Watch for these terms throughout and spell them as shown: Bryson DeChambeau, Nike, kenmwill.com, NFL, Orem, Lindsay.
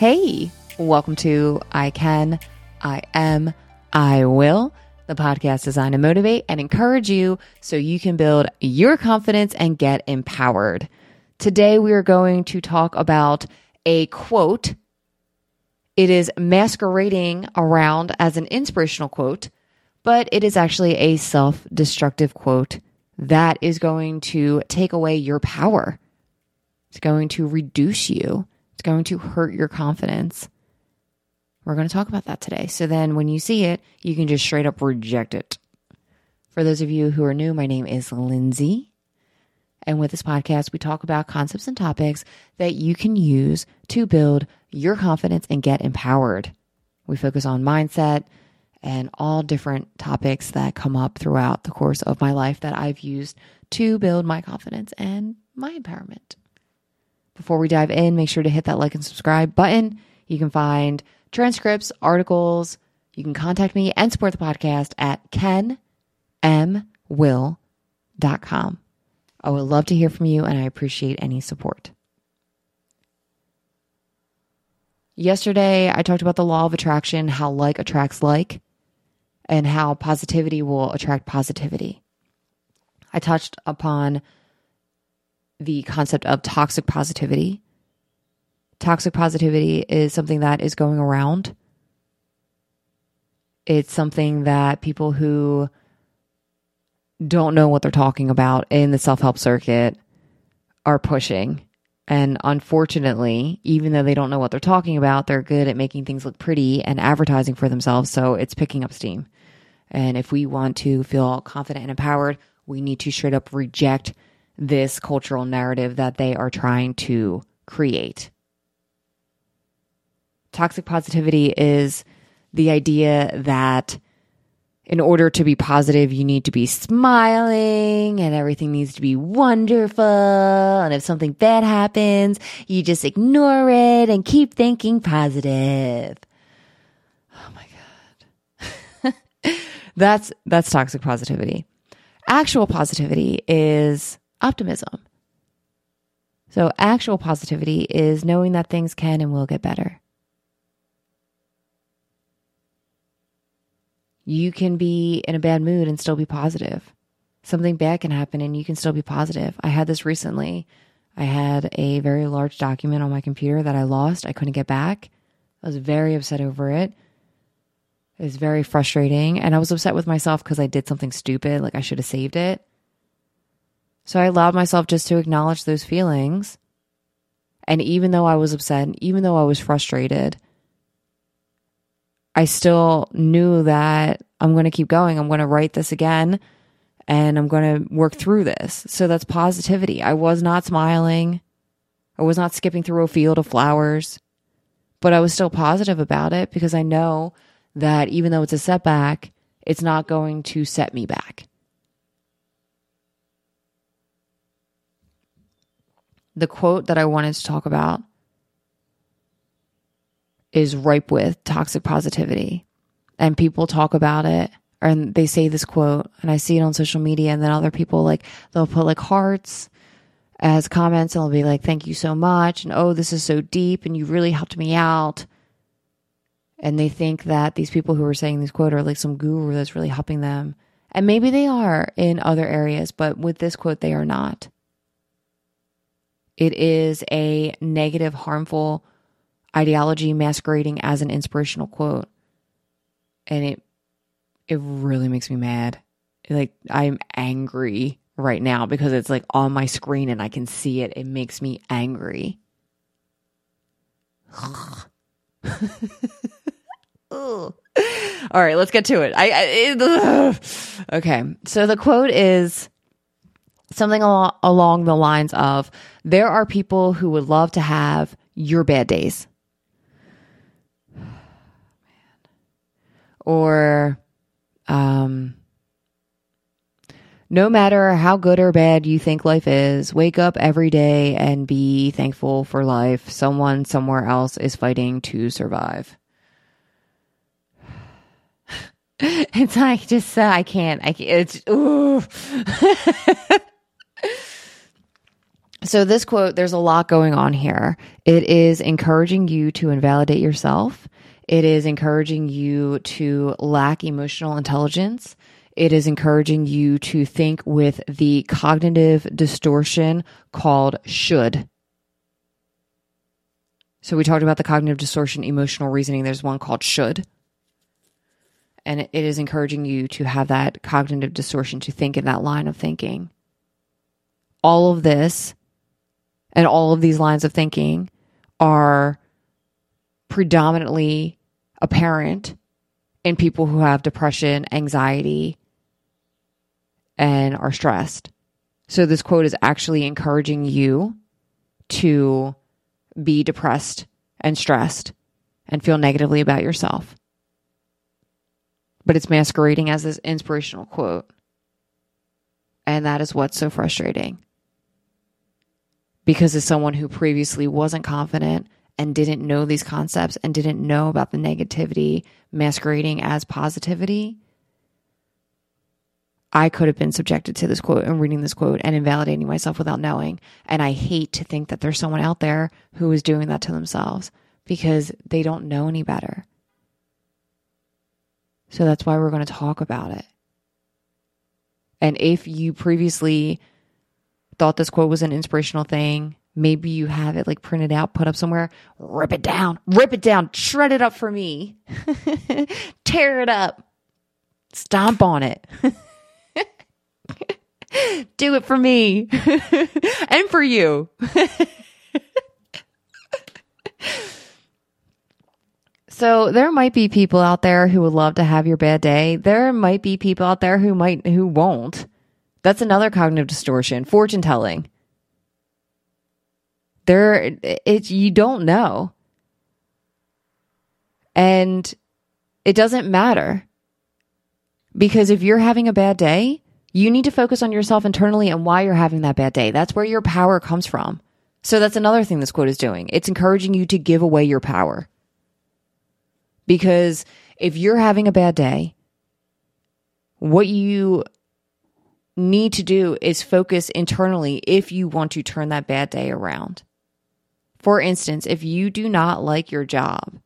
Hey, welcome to I Can, I Am, I Will, the podcast designed to motivate and encourage you so you can build your confidence and get empowered. Today, we are going to talk about a quote. It is masquerading around as an inspirational quote, but it is actually a self-destructive quote that is going to take away your power. It's going to reduce you. It's going to hurt your confidence. We're going to talk about that today. So then when you see it, you can just straight up reject it. For those of you who are new, my name is Lindsay. And with this podcast, we talk about concepts and topics that you can use to build your confidence and get empowered. We focus on mindset and all different topics that come up throughout the course of my life that I've used to build my confidence and my empowerment. Before we dive in, make sure to hit that like and subscribe button. You can find transcripts, articles. You can contact me and support the podcast at kenmwill.com. I would love to hear from you, and I appreciate any support. Yesterday, I talked about the law of attraction, how like attracts like, and how positivity will attract positivity. I touched upon the concept of toxic positivity. Toxic positivity is something that is going around. It's something that people who don't know what they're talking about in the self-help circuit are pushing. And unfortunately, even though they don't know what they're talking about, they're good at making things look pretty and advertising for themselves. So it's picking up steam. And if we want to feel confident and empowered, we need to straight up reject this cultural narrative that they are trying to create. Toxic positivity is the idea that in order to be positive, you need to be smiling and everything needs to be wonderful. And if something bad happens, you just ignore it and keep thinking positive. Oh my God. That's toxic positivity. Actual positivity is optimism. So actual positivity is knowing that things can and will get better. You can be in a bad mood and still be positive. Something bad can happen and you can still be positive. I had this recently. I had a very large document on my computer that I lost. I couldn't get back. I was very upset over it. It was very frustrating. And I was upset with myself because I did something stupid, like I should have saved it. So I allowed myself just to acknowledge those feelings. And even though I was upset, even though I was frustrated, I still knew that I'm going to keep going. I'm going to write this again and I'm going to work through this. So that's positivity. I was not smiling. I was not skipping through a field of flowers, but I was still positive about it because I know that even though it's a setback, it's not going to set me back. The quote that I wanted to talk about is ripe with toxic positivity. And people talk about it and they say this quote and I see it on social media, and then other people, like, they'll put like hearts as comments and they'll be like, thank you so much. And oh, this is so deep and you really helped me out. And they think that these people who are saying this quote are like some guru that's really helping them. And maybe they are in other areas, but with this quote, they are not. It is a negative, harmful ideology masquerading as an inspirational quote. And it really makes me mad. Like, I'm angry right now because it's like on my screen and I can see it. It makes me angry. All right, let's get to it. Okay, so the quote is something along the lines of, there are people who would love to have your bad days. Or no matter how good or bad you think life is, wake up every day and be thankful for life. Someone somewhere else is fighting to survive. It's like, just, I can't, it's, ooh. So this quote, there's a lot going on here. It is encouraging you to invalidate yourself. It is encouraging you to lack emotional intelligence. It is encouraging you to think with the cognitive distortion called should. So we talked about the cognitive distortion, emotional reasoning. There's one called should. And it is encouraging you to have that cognitive distortion, to think in that line of thinking. All of this and all of these lines of thinking are predominantly apparent in people who have depression, anxiety, and are stressed. So this quote is actually encouraging you to be depressed and stressed and feel negatively about yourself. But it's masquerading as this inspirational quote. And that is what's so frustrating. Because as someone who previously wasn't confident and didn't know these concepts and didn't know about the negativity masquerading as positivity, I could have been subjected to this quote and reading this quote and invalidating myself without knowing. And I hate to think that there's someone out there who is doing that to themselves because they don't know any better. So that's why we're going to talk about it. And if you previously thought this quote was an inspirational thing, maybe you have it like printed out, put up somewhere, rip it down, shred it up for me, tear it up, stomp on it. Do it for me and for you. So there might be people out there who would love to have your bad day. There might be people out there who won't. That's another cognitive distortion, fortune telling. You don't know. And it doesn't matter. Because if you're having a bad day, you need to focus on yourself internally and why you're having that bad day. That's where your power comes from. So that's another thing this quote is doing. It's encouraging you to give away your power. Because if you're having a bad day, what you need to do is focus internally if you want to turn that bad day around. For instance, if you do not like your job,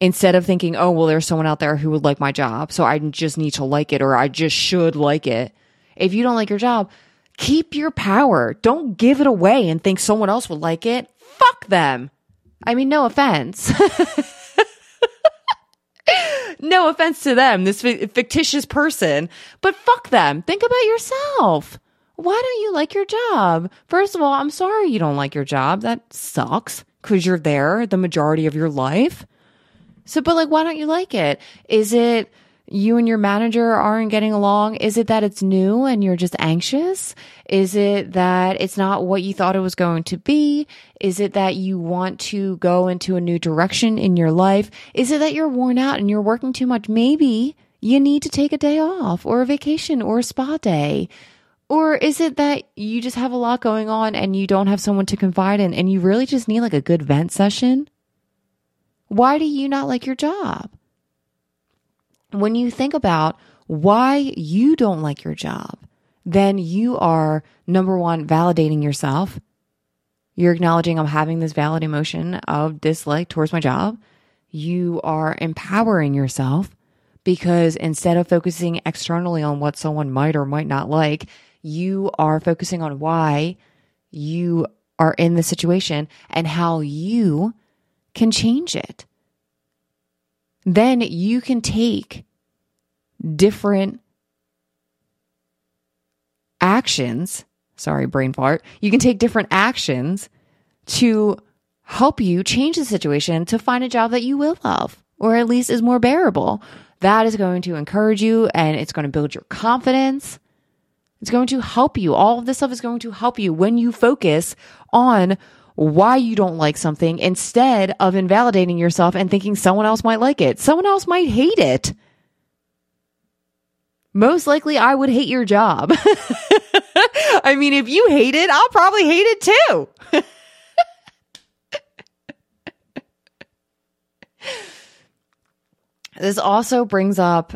instead of thinking, oh, well, there's someone out there who would like my job, so I just need to like it, or I just should like it. If you don't like your job, keep your power. Don't give it away and think someone else would like it. Fuck them. I mean, no offense. No offense to them, this fictitious person, but fuck them. Think about yourself. Why don't you like your job? First of all, I'm sorry you don't like your job. That sucks because you're there the majority of your life. So, but like, why don't you like it? Is it you and your manager aren't getting along? Is it that it's new and you're just anxious? Is it that it's not what you thought it was going to be? Is it that you want to go into a new direction in your life? Is it that you're worn out and you're working too much? Maybe you need to take a day off or a vacation or a spa day. Or is it that you just have a lot going on and you don't have someone to confide in and you really just need like a good vent session? Why do you not like your job? When you think about why you don't like your job, then you are, number one, validating yourself. You're acknowledging I'm having this valid emotion of dislike towards my job. You are empowering yourself because instead of focusing externally on what someone might or might not like, you are focusing on why you are in the situation and how you can change it. Then you can take different actions. Sorry, brain fart. You can take different actions to help you change the situation to find a job that you will love, or at least is more bearable. That is going to encourage you and it's going to build your confidence. It's going to help you. All of this stuff is going to help you when you focus on why you don't like something instead of invalidating yourself and thinking someone else might like it. Someone else might hate it. Most likely I would hate your job. I mean, if you hate it, I'll probably hate it too. This also brings up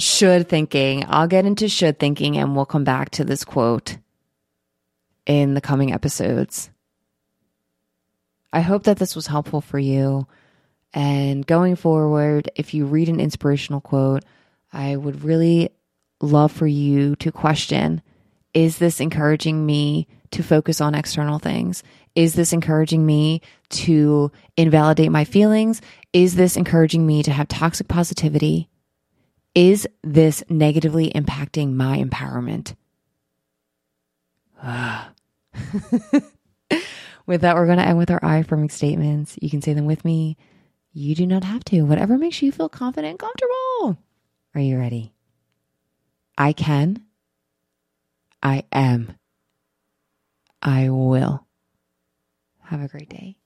should thinking. I'll get into should thinking and we'll come back to this quote in the coming episodes. I hope that this was helpful for you. And going forward, if you read an inspirational quote, I would really love for you to question, is this encouraging me to focus on external things? Is this encouraging me to invalidate my feelings? Is this encouraging me to have toxic positivity? Is this negatively impacting my empowerment? With that, we're going to end with our I-affirming statements. You can say them with me. You do not have to. Whatever makes you feel confident and comfortable. Are you ready? I can. I am. I will. Have a great day.